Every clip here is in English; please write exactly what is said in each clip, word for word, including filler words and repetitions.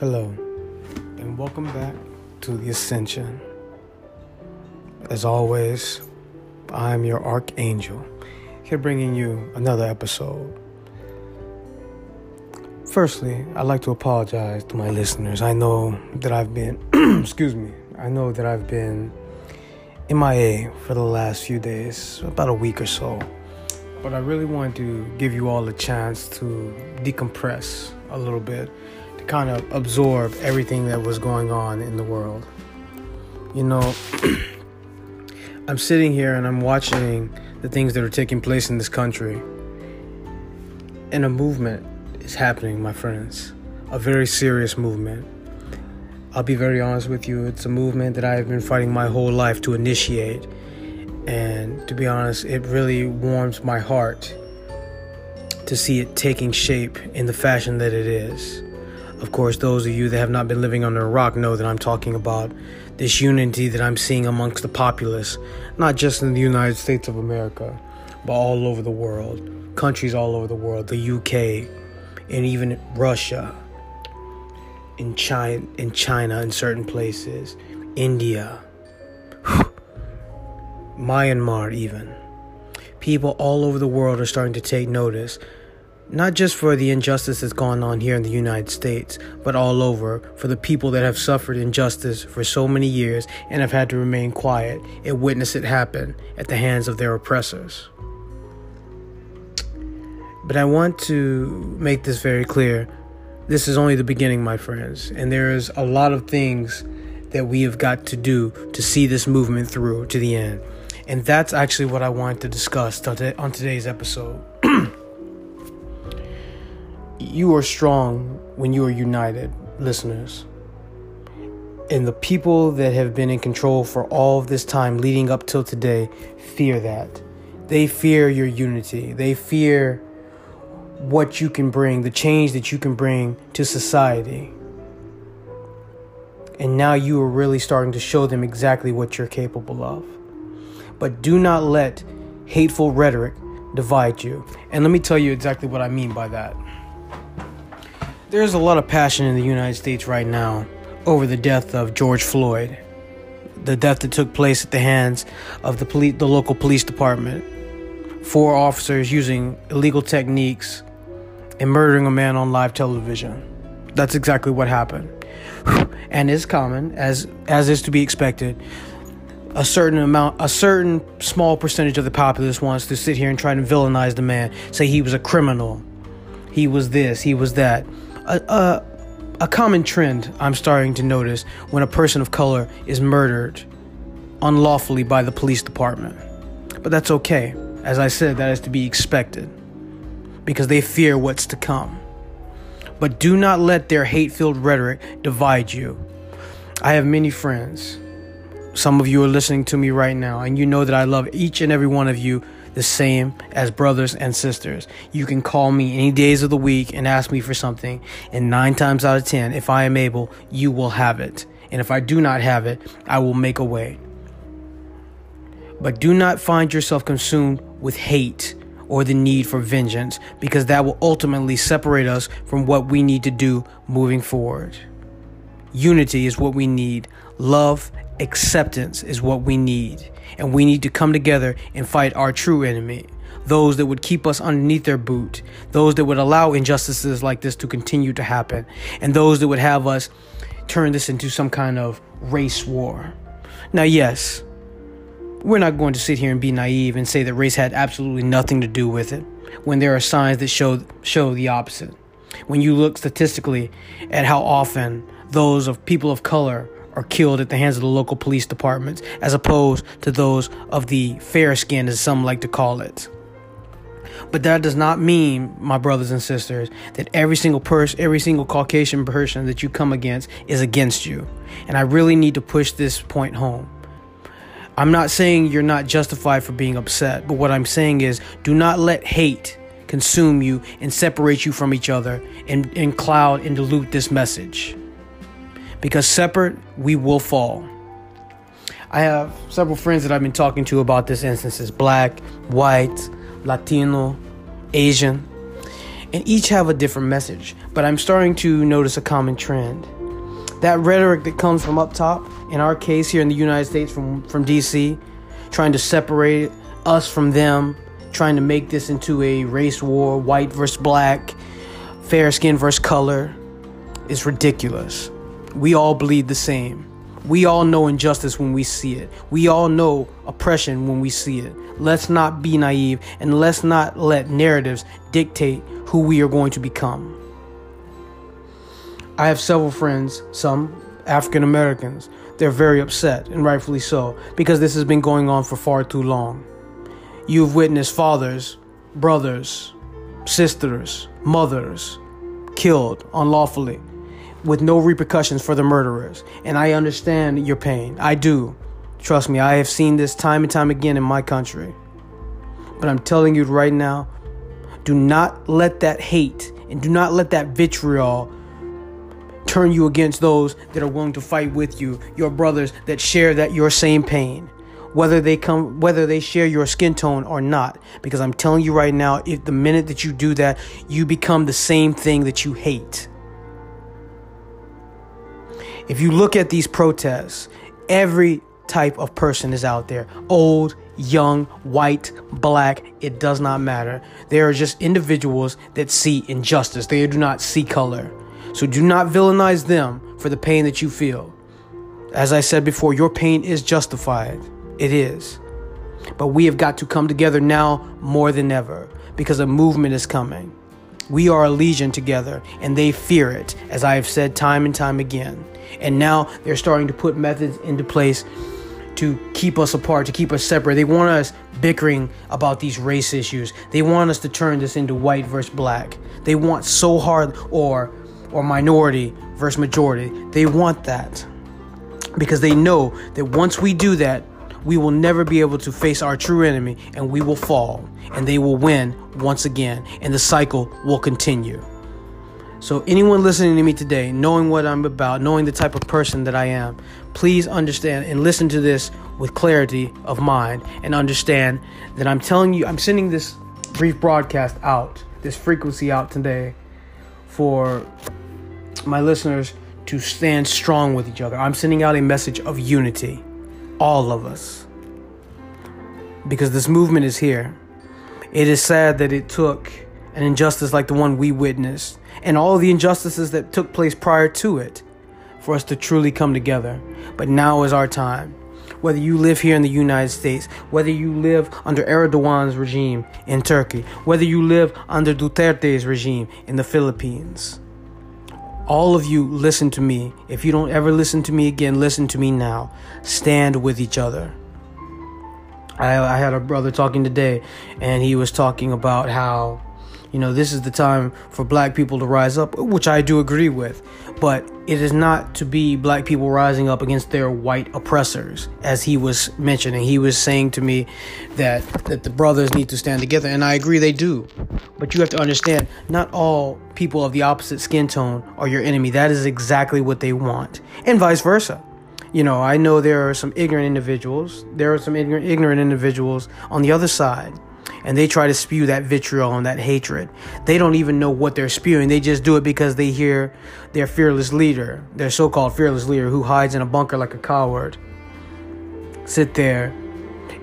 Hello, and welcome back to The Ascension. As always, I'm your Archangel, here bringing you another episode. Firstly, I'd like to apologize to my listeners. I know that I've been, excuse me, I know that I've been M I A for the last few days, about a week or so. But I really wanted to give you all a chance to decompress a little bit, to kind of absorb everything that was going on in the world. You know, I'm sitting here and I'm watching the things that are taking place in this country. And a movement is happening, my friends. A very serious movement. I'll be very honest with you. It's a movement that I have been fighting my whole life to initiate. And to be honest, it really warms my heart to see it taking shape in the fashion that it is. Of course, those of you that have not been living under a rock know that I'm talking about this unity that I'm seeing amongst the populace, not just in the United States of America, but all over the world, countries all over the world, the U K, and even Russia, in China, in China, in certain places, India, Myanmar even. People all over the world are starting to take notice, not just for the injustice that's gone on here in the United States, but all over, for the people that have suffered injustice for so many years and have had to remain quiet and witness it happen at the hands of their oppressors. But I want to make this very clear. This is only the beginning, my friends, and there is a lot of things that we have got to do to see this movement through to the end. And that's actually what I wanted to discuss on today's episode. You are strong when you are united, listeners. And the people that have been in control for all of this time leading up till today fear that. They fear your unity. They fear what you can bring, the change that you can bring to society. And now you are really starting to show them exactly what you're capable of. But do not let hateful rhetoric divide you. And let me tell you exactly what I mean by that. There's a lot of passion in the United States right now over the death of George Floyd, the death that took place at the hands of the police, the local police department. Four officers using illegal techniques and murdering a man on live television. That's exactly what happened. And it's common, as as is to be expected. A certain amount, a certain small percentage of the populace wants to sit here and try to villainize the man, say he was a criminal, he was this, he was that. A, a, a common trend I'm starting to notice when a person of color is murdered unlawfully by the police department. But that's okay. As I said, that is to be expected because they fear what's to come. But do not let their hate-filled rhetoric divide you. I have many friends. Some of you are listening to me right now, and you know that I love each and every one of you the same as brothers and sisters. You can call me any days of the week and ask me for something, and nine times out of ten, if I am able, you will have it. And if I do not have it, I will make a way. But do not find yourself consumed with hate or the need for vengeance, because that will ultimately separate us from what we need to do moving forward. Unity is what we need. Love, acceptance is what we need. And we need to come together and fight our true enemy. Those that would keep us underneath their boot. Those that would allow injustices like this to continue to happen. And those that would have us turn this into some kind of race war. Now, yes, we're not going to sit here and be naive and say that race had absolutely nothing to do with it, when there are signs that show show the opposite. When you look statistically at how often those of people of color are killed at the hands of the local police departments, as opposed to those of the fair skinned, as some like to call it. But that does not mean, my brothers and sisters, that every single person, every single Caucasian person that you come against is against you. And I really need to push this point home. I'm not saying you're not justified for being upset, but what I'm saying is do not let hate consume you and separate you from each other and, and cloud and dilute this message. Because separate, we will fall. I have several friends that I've been talking to about this instance. Black, white, Latino, Asian. and each have a different message, but I'm starting to notice a common trend. That rhetoric that comes from up top, in our case here in the United States from, from D C, trying to separate us from them, trying to make this into a race war, white versus black, fair skin versus color, is ridiculous. We all bleed the same. We all know injustice when we see it. We all know oppression when we see it. Let's not be naive, and let's not let narratives dictate who we are going to become. I have several friends, some African Americans. They're very upset, and rightfully so, because this has been going on for far too long. You've witnessed fathers, brothers, sisters, mothers killed unlawfully, with no repercussions for the murderers. And I understand your pain. I do. Trust me, I have seen this time and time again in my country. But I'm telling you right now, do not let that hate and do not let that vitriol turn you against those that are willing to fight with you, your brothers that share that your same pain, whether they come, whether they share your skin tone or not. Because I'm telling you right now, if the minute that you do that, you become the same thing that you hate. If you look at these protests, every type of person is out there. Old, young, white, black, it does not matter. They are just individuals that see injustice. They do not see color. So do not villainize them for the pain that you feel. As I said before, your pain is justified. It is. But we have got to come together now more than ever, because a movement is coming. We are a legion together, and they fear it, as I have said time and time again. And now they're starting to put methods into place to keep us apart, to keep us separate. They want us bickering about these race issues. They want us to turn this into white versus black. They want so hard or or minority versus majority. They want that because they know that once we do that, we will never be able to face our true enemy, and we will fall, and they will win once again, and the cycle will continue. So anyone listening to me today, knowing what I'm about, knowing the type of person that I am, please understand and listen to this with clarity of mind, and understand that I'm telling you, I'm sending this brief broadcast out, this frequency out today, for my listeners to stand strong with each other. I'm sending out a message of unity, all of us, because this movement is here. It is sad that it took an injustice like the one we witnessed, and all the injustices that took place prior to it, for us to truly come together. But now is our time. Whether you live here in the United States, whether you live under Erdogan's regime in Turkey, whether you live under Duterte's regime in the Philippines, all of you, listen to me. If you don't ever listen to me again, listen to me now. Stand with each other. I, I had a brother talking today, and he was talking about how, you know, this is the time for black people to rise up, which I do agree with. But it is not to be black people rising up against their white oppressors, as he was mentioning. He was saying to me that, that the brothers need to stand together. And I agree they do. But you have to understand, not all people of the opposite skin tone are your enemy. That is exactly what they want. And vice versa. You know, I know there are some ignorant individuals. There are some ignorant, ignorant individuals on the other side. And they try to spew that vitriol and that hatred. They don't even know what they're spewing. They just do it because they hear their fearless leader, their so-called fearless leader, who hides in a bunker like a coward, sit there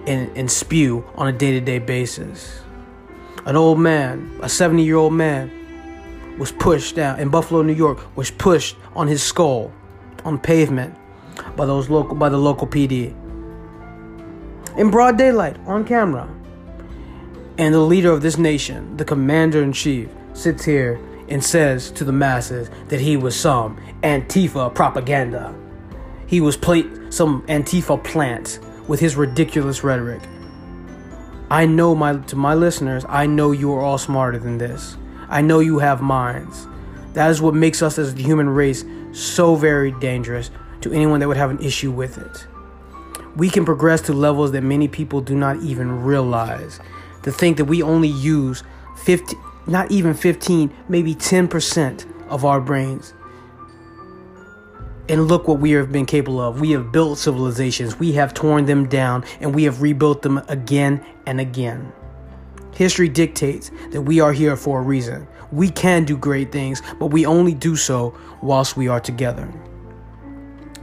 and, and spew on a day-to-day basis. An old man, a seventy-year-old man, was pushed down in Buffalo, New York, was pushed on his skull on pavement by those local by the local P D in broad daylight on camera. And the leader of this nation, the commander-in-chief, sits here and says to the masses that he was some Antifa propaganda. He was pl- some Antifa plant with his ridiculous rhetoric. I know my to my listeners, I know you are all smarter than this. I know you have minds. That is what makes us as the human race so very dangerous to anyone that would have an issue with it. We can progress to levels that many people do not even realize. To think that we only use fifty, not even fifteen, maybe ten percent of our brains. And look what we have been capable of. We have built civilizations. We have torn them down, and we have rebuilt them again and again. History dictates that we are here for a reason. We can do great things, but we only do so whilst we are together.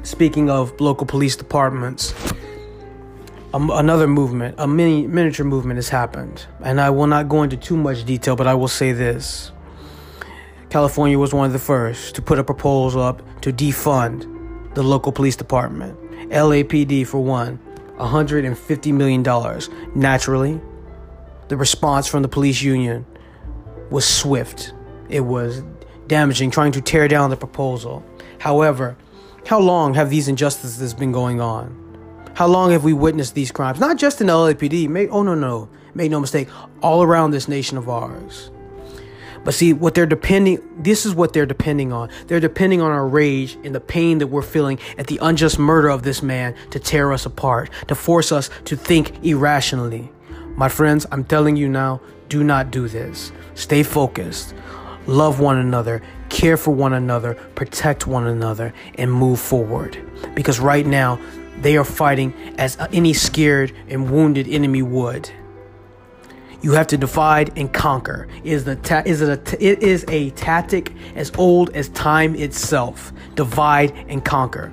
Speaking of local police departments, um, another movement, a mini miniature movement has happened. And I will not go into too much detail, but I will say this. California was one of the first to put a proposal up to defund the local police department. L A P D, for one, one hundred fifty million dollars. Naturally, the response from the police union was swift. It was damaging, trying to tear down the proposal. However, how long have these injustices been going on? How long have we witnessed these crimes? Not just in L A P D. Make, oh, no, no. Make no mistake. All around this nation of ours. But see, what they're depending, this is what they're depending on. They're depending on our rage and the pain that we're feeling at the unjust murder of this man to tear us apart, to force us to think irrationally. My friends, I'm telling you now, do not do this. Stay focused. Love one another. Care for one another. Protect one another. And move forward. Because right now, they are fighting as any scared and wounded enemy would. You have to divide and conquer. It is the ta- is it a t- it is a tactic as old as time itself. Divide and conquer.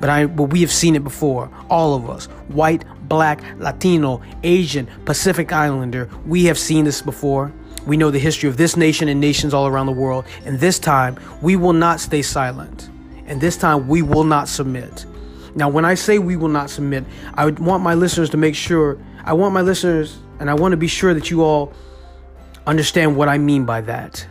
But I but we have seen it before. All of us, white, black, Latino, Asian, Pacific Islander, we have seen this before. We know the history of this nation and nations all around the world. And this time, we will not stay silent. And this time, we will not submit. Now, when I say we will not submit, I would want my listeners to make sure. I want my listeners. And I want to be sure that you all understand what I mean by that.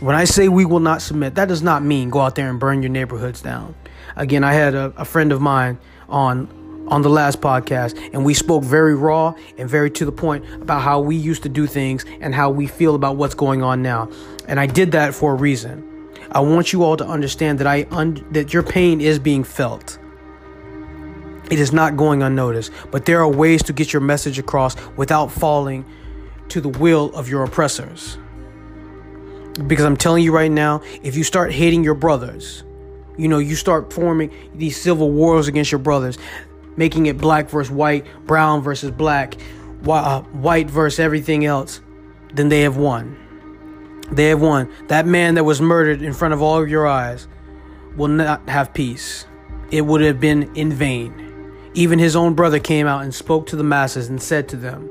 When I say we will not submit, that does not mean go out there and burn your neighborhoods down. Again, I had a, a friend of mine on on the last podcast, and we spoke very raw and very to the point about how we used to do things and how we feel about what's going on now. And I did that for a reason. I want you all to understand that I un- that your pain is being felt. It is not going unnoticed, but there are ways to get your message across without falling to the will of your oppressors. Because I'm telling you right now, if you start hating your brothers, you know, you start forming these civil wars against your brothers, making it black versus white, brown versus black, white versus everything else, then they have won. They have won. That man that was murdered in front of all of your eyes will not have peace. It would have been in vain. Even his own brother came out and spoke to the masses and said to them,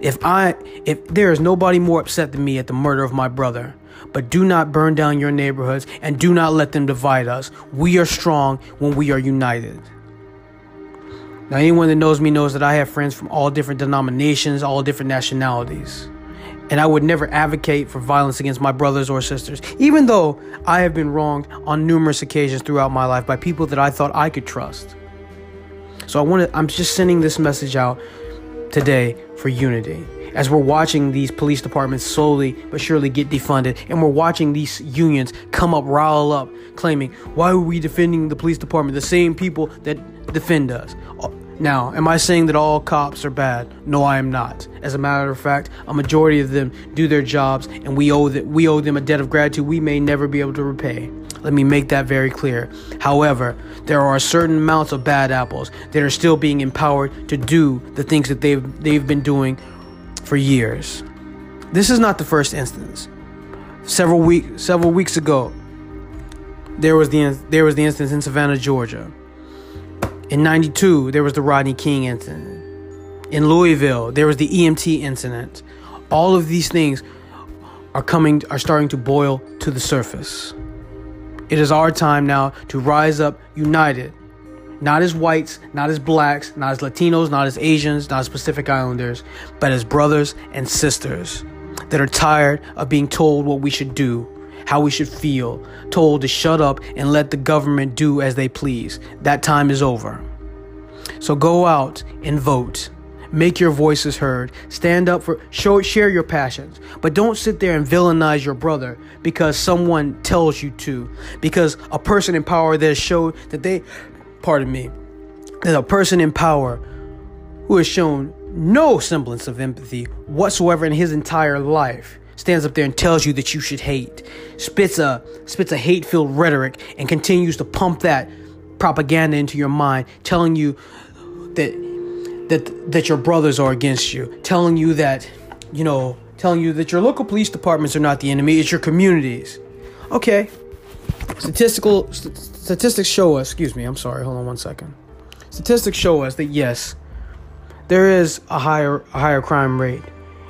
if I, if there is nobody more upset than me at the murder of my brother, but do not burn down your neighborhoods and do not let them divide us. We are strong when we are united. Now, anyone that knows me knows that I have friends from all different denominations, all different nationalities. And I would never advocate for violence against my brothers or sisters, even though I have been wronged on numerous occasions throughout my life by people that I thought I could trust. So I want to, I'm just sending this message out today for unity. As we're watching these police departments slowly but surely get defunded, and we're watching these unions come up, rile up, claiming, why are we defending the police department? The same people that defend us. Now, am I saying that all cops are bad? No, I am not. As a matter of fact, a majority of them do their jobs, and we owe that we owe them a debt of gratitude we may never be able to repay. Let me make that very clear. However, there are certain amounts of bad apples that are still being empowered to do the things that they've they've been doing for years. This is not the first instance. Several week several weeks ago, there was the there was the instance in Savannah, Georgia. In ninety-two, there was the Rodney King incident. In Louisville, there was the E M T incident. All of these things are coming are starting to boil to the surface. It is our time now to rise up united, not as whites, not as blacks, not as Latinos, not as Asians, not as Pacific Islanders, but as brothers and sisters that are tired of being told what we should do, how we should feel, told to shut up and let the government do as they please. That time is over. So go out and vote. Make your voices heard. Stand up for, show, share your passions. But don't sit there and villainize your brother because someone tells you to. Because a person in power that showed that they, pardon me, that a person in power who has shown no semblance of empathy whatsoever in his entire life stands up there and tells you that you should hate, spits a spits a hate-filled rhetoric and continues to pump that propaganda into your mind, telling you that. That, that your brothers are against you, telling you that you know, telling you that your local police departments are not the enemy, it's your communities. Okay. Statistical st- statistics show us, excuse me, I'm sorry, hold on one second. Statistics show us that yes, there is a higher a higher crime rate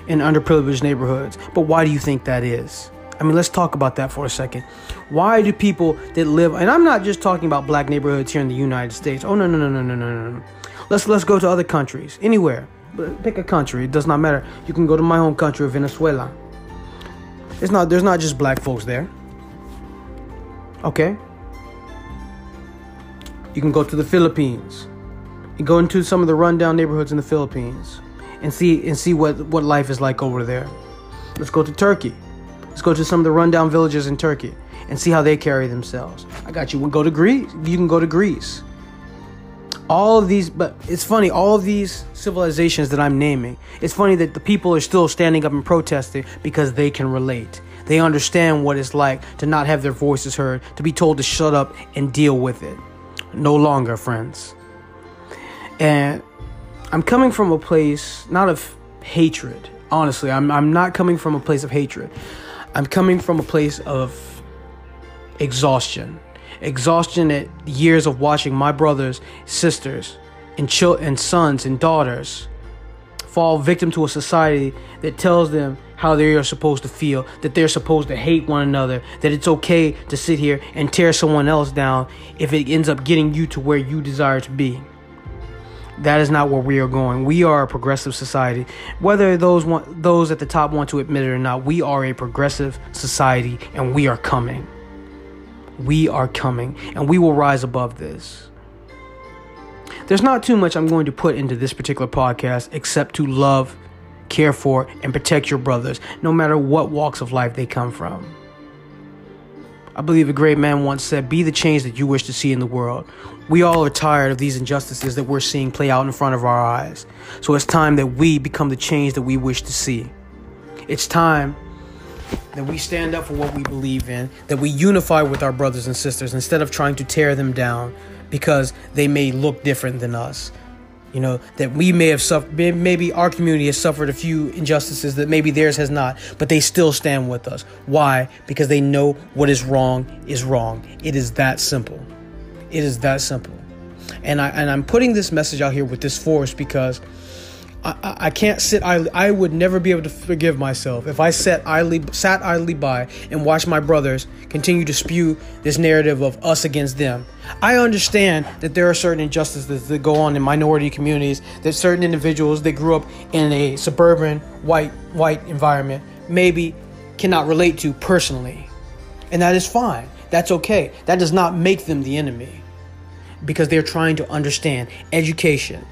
in underprivileged neighborhoods. But why do you think that is? I mean, let's talk about that for a second. Why do people that live, and I'm not just talking about black neighborhoods here in the United States. Oh, no, no, no, no, no, no, no. Let's let's go to other countries, anywhere. Pick a country. It does not matter. You can go to my home country of Venezuela. It's not, there's not just black folks there. Okay. You can go to the Philippines and go into some of the rundown neighborhoods in the Philippines and see and see what, what life is like over there. Let's go to Turkey. Let's go to some of the rundown villages in Turkey and see how they carry themselves. I got you. We'll go to Greece. You can go to Greece. All of these, but it's funny, all of these civilizations that I'm naming, it's funny that the people are still standing up and protesting because they can relate. They understand what it's like to not have their voices heard, to be told to shut up and deal with it. No longer, friends. And I'm coming from a place, not of hatred. Honestly, I'm I'm not coming from a place of hatred. I'm coming from a place of exhaustion. Exhaustion at years of watching my brothers, sisters, and chil- and sons and daughters fall victim to a society that tells them how they are supposed to feel, that they're supposed to hate one another, that it's okay to sit here and tear someone else down if it ends up getting you to where you desire to be. That is not where we are going. We are a progressive society. Whether those want, those at the top want to admit it or not, we are a progressive society, and we are coming. We are coming, and we will rise above this. There's not too much I'm going to put into this particular podcast except to love, care for, and protect your brothers, no matter what walks of life they come from. I believe a great man once said, be the change that you wish to see in the world. We all are tired of these injustices that we're seeing play out in front of our eyes. So it's time that we become the change that we wish to see. It's time that we stand up for what we believe in, that we unify with our brothers and sisters instead of trying to tear them down because they may look different than us. You know, that we may have suffered, maybe our community has suffered a few injustices that maybe theirs has not, but they still stand with us. Why? Because they know what is wrong is wrong. It is that simple. It is that simple. And, I, and I'm putting this message out here with this force because I, I can't sit idly. I would never be able to forgive myself if I sat idly, sat idly by and watched my brothers continue to spew this narrative of us against them. I understand that there are certain injustices that go on in minority communities, that certain individuals that grew up in a suburban white white environment maybe cannot relate to personally. And that is fine. That's okay. That does not make them the enemy because they're trying to understand education.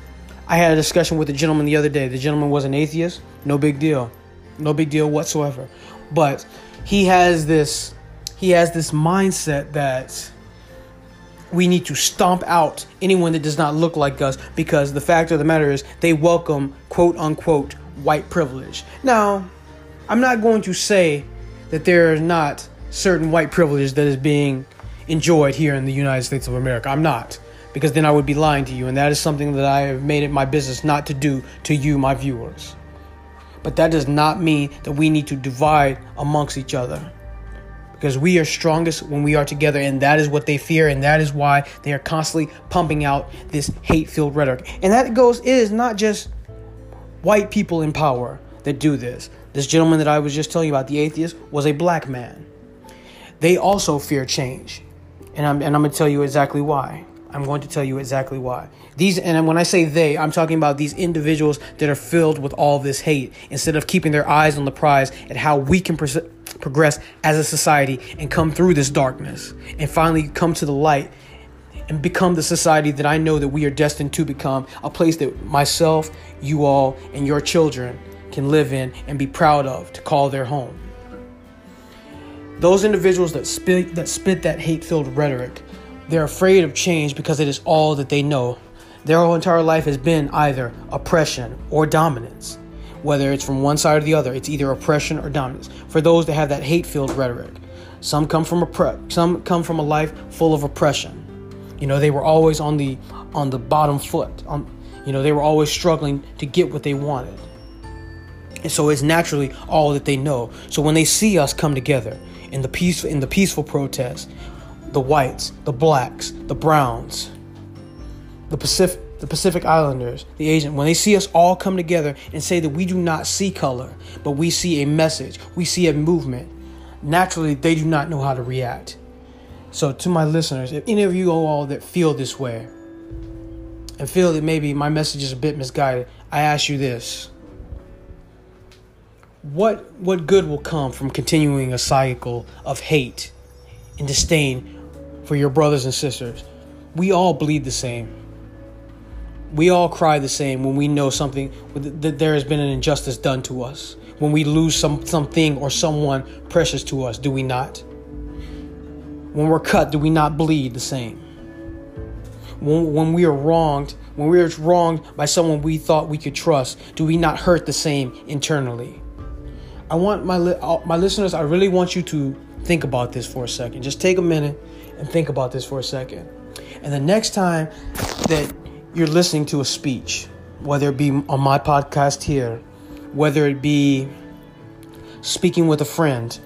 I had a discussion with a gentleman the other day. The gentleman was an atheist. No big deal. No big deal whatsoever. But he has this he has this mindset that we need to stomp out anyone that does not look like us because the fact of the matter is they welcome, quote unquote, white privilege. Now, I'm not going to say that there is not certain white privilege that is being enjoyed here in the United States of America. I'm not. Because then I would be lying to you, and that is something that I have made it my business not to do to you, my viewers. But that does not mean that we need to divide amongst each other. Because we are strongest when we are together, and that is what they fear, and that is why they are constantly pumping out this hate-filled rhetoric. And that goes, it is not just white people in power that do this. This gentleman that I was just telling you about, the atheist, was a black man. They also fear change. And I'm, and I'm going to tell you exactly why. I'm going to tell you exactly why. These, and when I say they, I'm talking about these individuals that are filled with all this hate instead of keeping their eyes on the prize at how we can pro- progress as a society and come through this darkness and finally come to the light and become the society that I know that we are destined to become, a place that myself, you all, and your children can live in and be proud of to call their home. Those individuals that spit that, spit that hate-filled rhetoric, they're afraid of change because it is all that they know. Their whole entire life has been either oppression or dominance. Whether it's from one side or the other, it's either oppression or dominance. For those that have that hate-filled rhetoric, some come from oppre- some come from a life full of oppression. You know, they were always on the on the bottom foot. On, you know, they were always struggling to get what they wanted. And so it's naturally all that they know. So when they see us come together in the peace, in the peaceful protest, the whites, the blacks, the browns, the Pacific, the Pacific Islanders, the Asian, when they see us all come together and say that we do not see color, but we see a message, we see a movement, naturally, they do not know how to react. So to my listeners, if any of you all that feel this way and feel that maybe my message is a bit misguided, I ask you this. What what good will come from continuing a cycle of hate and disdain for your brothers and sisters? We all bleed the same. We all cry the same when we know something, that there has been an injustice done to us. When we lose some something or someone precious to us, do we not? When we're cut, do we not bleed the same? When, when we are wronged, when we are wronged by someone we thought we could trust, do we not hurt the same internally? I want my my listeners, I really want you to think about this for a second. Just take a minute and think about this for a second. And the next time that you're listening to a speech, whether it be on my podcast here, whether it be speaking with a friend,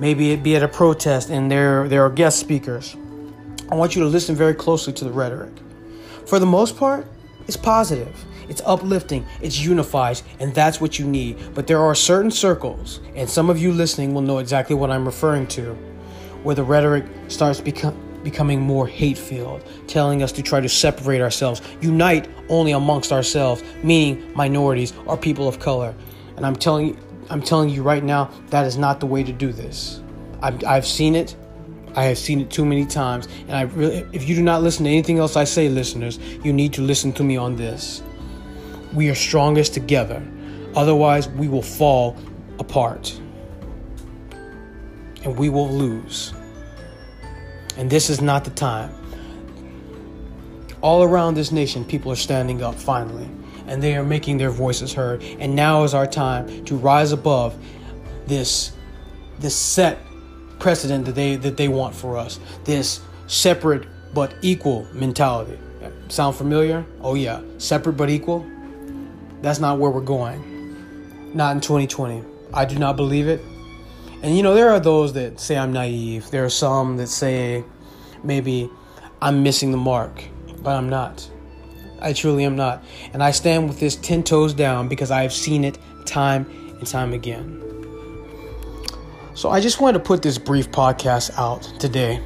maybe it be at a protest and there, there are guest speakers, I want you to listen very closely to the rhetoric. For the most part, it's positive, it's uplifting, it's unified, and that's what you need. But there are certain circles, and some of you listening will know exactly what I'm referring to, where the rhetoric starts become, becoming more hate-filled, telling us to try to separate ourselves, unite only amongst ourselves, meaning minorities or people of color. And I'm telling, I'm telling you right now, that is not the way to do this. I've, I've seen it. I have seen it too many times. And I really, if you do not listen to anything else I say, listeners, you need to listen to me on this. We are strongest together. Otherwise, we will fall apart. And we will lose. And this is not the time. All around this nation, people are standing up finally, and they are making their voices heard. And now is our time to rise above this, this set precedent that they that they want for us. This separate but equal mentality. Sound familiar? Oh yeah, separate but equal. That's not where we're going. Not in twenty twenty. I do not believe it. And you know, there are those that say I'm naive. There are some that say maybe I'm missing the mark, but I'm not. I truly am not. And I stand with this ten toes down because I've seen it time and time again. So I just wanted to put this brief podcast out today.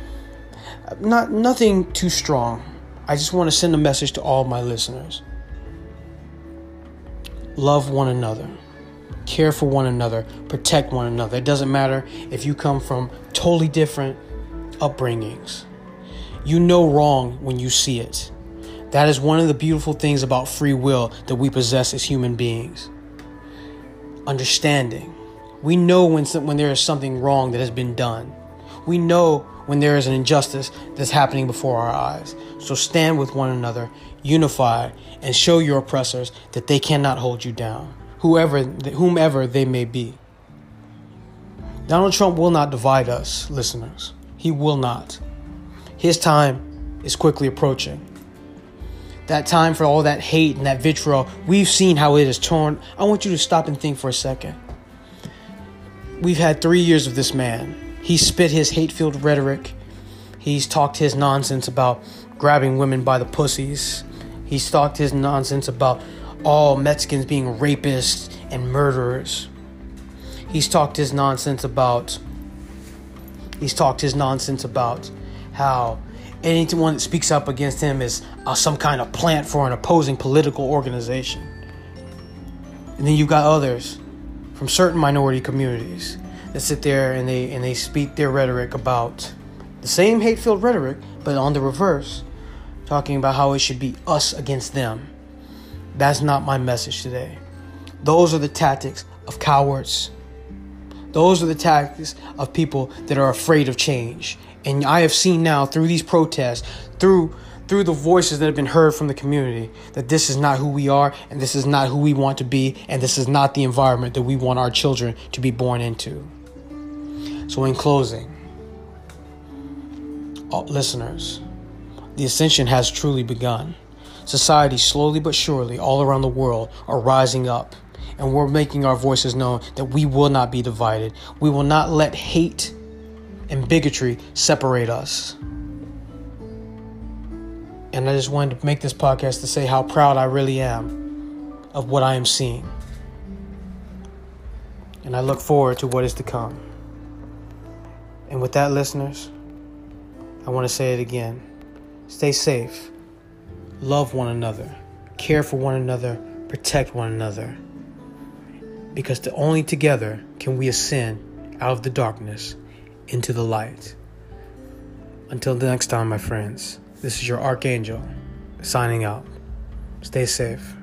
Not nothing too strong. I just want to send a message to all my listeners. Love one another. Care for one another. Protect one another. It doesn't matter if you come from totally different upbringings. You know wrong when you see it. That is one of the beautiful things about free will that we possess as human beings. Understanding. We know when some, when there is something wrong that has been done. We know when there is an injustice that's happening before our eyes. So stand with one another, unify, and show your oppressors that they cannot hold you down, whoever, whomever they may be. Donald Trump will not divide us, listeners. He will not. His time is quickly approaching. That time for all that hate and that vitriol, we've seen how it is torn. I want you to stop and think for a second. We've had three years of this man. He spit his hate-filled rhetoric. He's talked his nonsense about grabbing women by the pussies. He's talked his nonsense about all Mexicans being rapists and murderers. He's talked his nonsense about... He's talked his nonsense about how anyone that speaks up against him is uh, some kind of plant for an opposing political organization. And then you've got others from certain minority communities that sit there and they and they speak their rhetoric about the same hate-filled rhetoric, but on the reverse, talking about how it should be us against them. That's not my message today. Those are the tactics of cowards. Those are the tactics of people that are afraid of change. And I have seen now through these protests, through through the voices that have been heard from the community, that this is not who we are, and this is not who we want to be, and this is not the environment that we want our children to be born into. So in closing, listeners, the ascension has truly begun. Societies slowly but surely all around the world are rising up and we're making our voices known that we will not be divided. We will not let hate and bigotry separate us. And I just wanted to make this podcast to say how proud I really am of what I am seeing. And I look forward to what is to come. And with that, listeners, I want to say it again. Stay safe. Love one another. Care for one another. Protect one another. Because only together can we ascend out of the darkness into the light. Until the next time, my friends. This is your Archangel, signing out. Stay safe.